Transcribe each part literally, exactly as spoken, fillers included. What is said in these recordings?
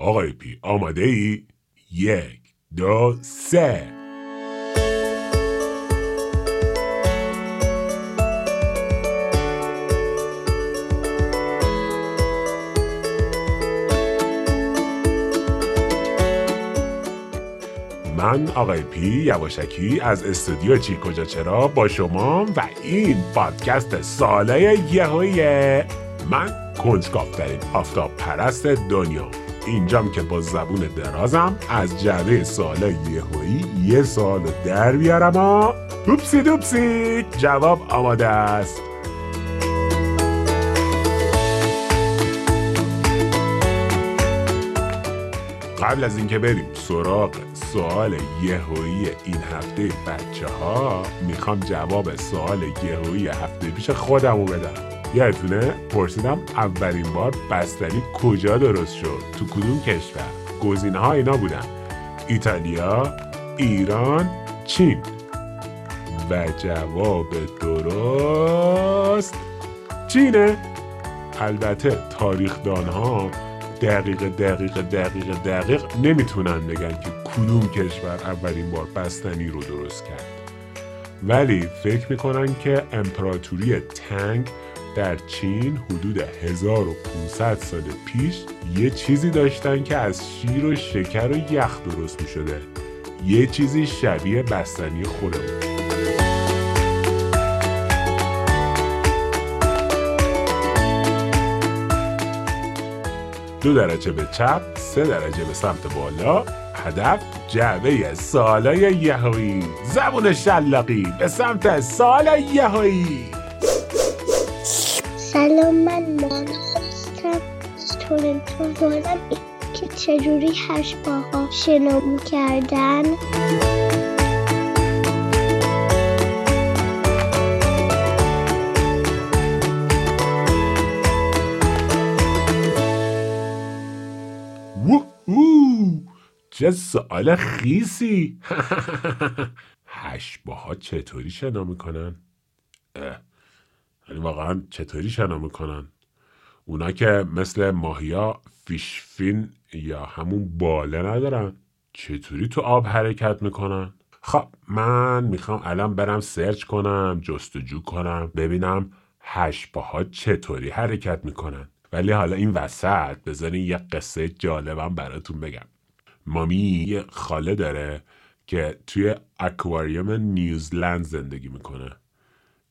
آقای پی آماده ای؟ یک دو سه. من آقای پی یواشکی از استودیو چی کجا چرا با شما و این پادکست ساله یهویه. من کنجکاوترین آفتاب پرست دنیا، اینجام که با زبون درازم از جعبه ساله یهویی یه سوالو در بیارم و دوپسی دوپسی جواب آماده است. قبل از اینکه بریم سراغ سوال یهویی این هفته بچه‌ها، میخوام جواب سوال یهویی هفته پیش خودمو بدم. یادتونه پرسیدم اولین بار بستنی کجا درست شد، تو کدوم کشور؟ گزینه ها اینا بودن: ایتالیا، ایران، چین. و جواب درست چینه. البته تاریخ دان ها دقیق دقیق دقیق دقیق نمیتونن بگن که کدوم کشور اولین بار بستنی رو درست کرد، ولی فکر میکنن که امپراتوری تنگ در چین حدود هزار و پانصد سال پیش یه چیزی داشتن که از شیر و شکر و یخ درست می شده، یه چیزی شبیه بستنی خودمون. دو درجه به چپ، سه درجه به سمت بالا. هدف جعبه سالای یهویی، زبون شلاقی به سمت سالای یهویی. سلام، من مانا هستم، تورنتو دارم. که چجوری هشباها شنا می‌کردن؟ ووو، چه سوال خیسی. هشباها چطوری شنا می‌کنن؟ اه. یعنی واقعا چطوری شنا میکنن؟ اونا که مثل ماهیا فیشفین یا همون باله ندارن، چطوری تو آب حرکت میکنن؟ خب من میخوام الان برم سرچ کنم، جستجو کنم، ببینم هشباها چطوری حرکت میکنن. ولی حالا این وسط بذارین یه قصه جالبم براتون بگم. مامی یه خاله داره که توی اکواریوم نیوزلند زندگی میکنه.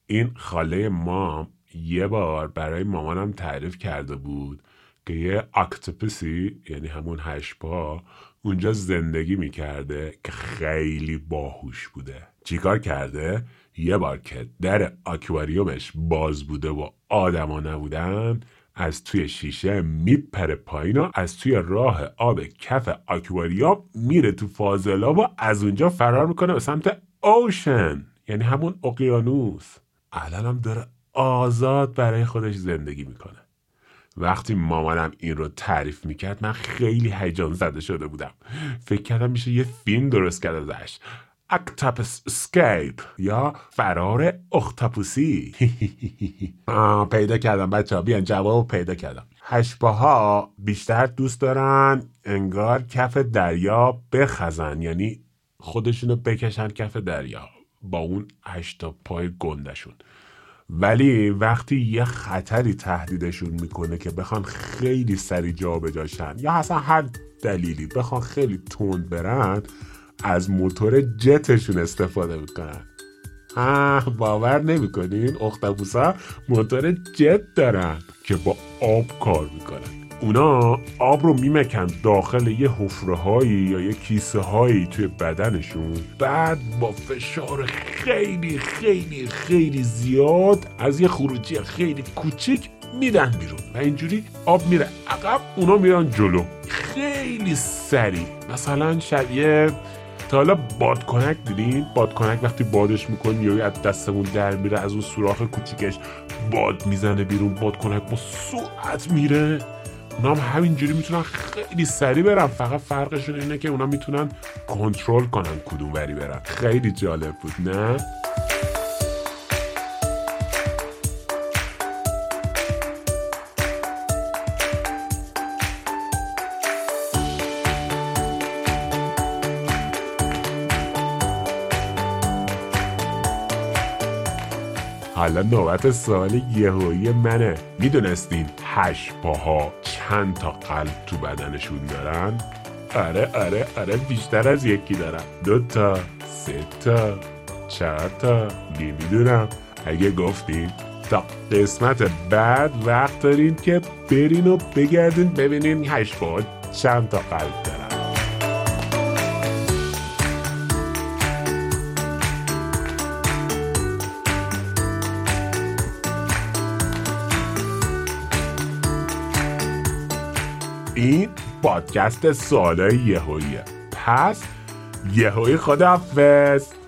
این خاله مام یه بار برای مامانم تعریف کرده بود که یه اکتوپسی، یعنی همون هشت‌پا، اونجا زندگی میکرده که خیلی باهوش بوده. چیکار کرده؟ یه بار که در آکواریومش باز بوده و آدما نبودن، از توی شیشه میپره پایین و از توی راه آب کف آکواریوم میره تو فاضلاب و از اونجا فرار میکنه به سمت اوشن، یعنی همون اقیانوس. الان هم داره آزاد برای خودش زندگی میکنه. وقتی مامانم این رو تعریف میکرد من خیلی هیجان زده شده بودم، فکر کردم میشه یه فیلم درست کرده ازش، اکتوپس اسکیپ یا فرار اختاپوسی. پیدا کردم بچه ها، بیان جواب پیدا کردم. هشت‌پاها بیشتر دوست دارن انگار کف دریا بخزن، یعنی خودشونو بکشن کف دریا با اون هشتا پای گندشون. ولی وقتی یه خطری تهدیدشون میکنه که بخوان خیلی سری جا بجاشن یا اصلا هر دلیلی بخوان خیلی تند برن، از موتور جتشون استفاده میکنن. آه، باور نمیکنین اختاپوسا موتور جت دارن که با آب کار میکنن. اونا آب رو میمکن داخل یه حفره هایی یا یه کیسه هایی توی بدنشون، بعد با فشار خیلی خیلی خیلی زیاد از یه خروجی خیلی کوچیک میدن بیرون و اینجوری آب میره عقب، اونا میرن جلو خیلی سریع. مثلا شبیه تا حالا بادکنک دیدین؟ بادکنک وقتی بادش میکنی یا از دستمون در میره، از اون سوراخ کوچیکش باد میزنه بیرون، بادکنک با سرعت میره. اونا هم همینجوری میتونن خیلی سریع برن، فقط فرقشون اینه که اونا میتونن کنترل کنن کدوم وری برن. خیلی جالب بود نه؟ حالا نوبت سوال یهویی منه. میدونستین هشت پاها چند تا قلب تو بدنشون دارن؟ آره آره آره بیشتر از یکی دارن. دوتا، سه تا، چهار تا، نمیدونم. اگه گفتین تا قسمت بعد وقت دارین که برین و بگردین ببینین هشت پاها چند تا قلب دارن. این پادکست سوالای یهوییه. پس یهویی خداحافظ.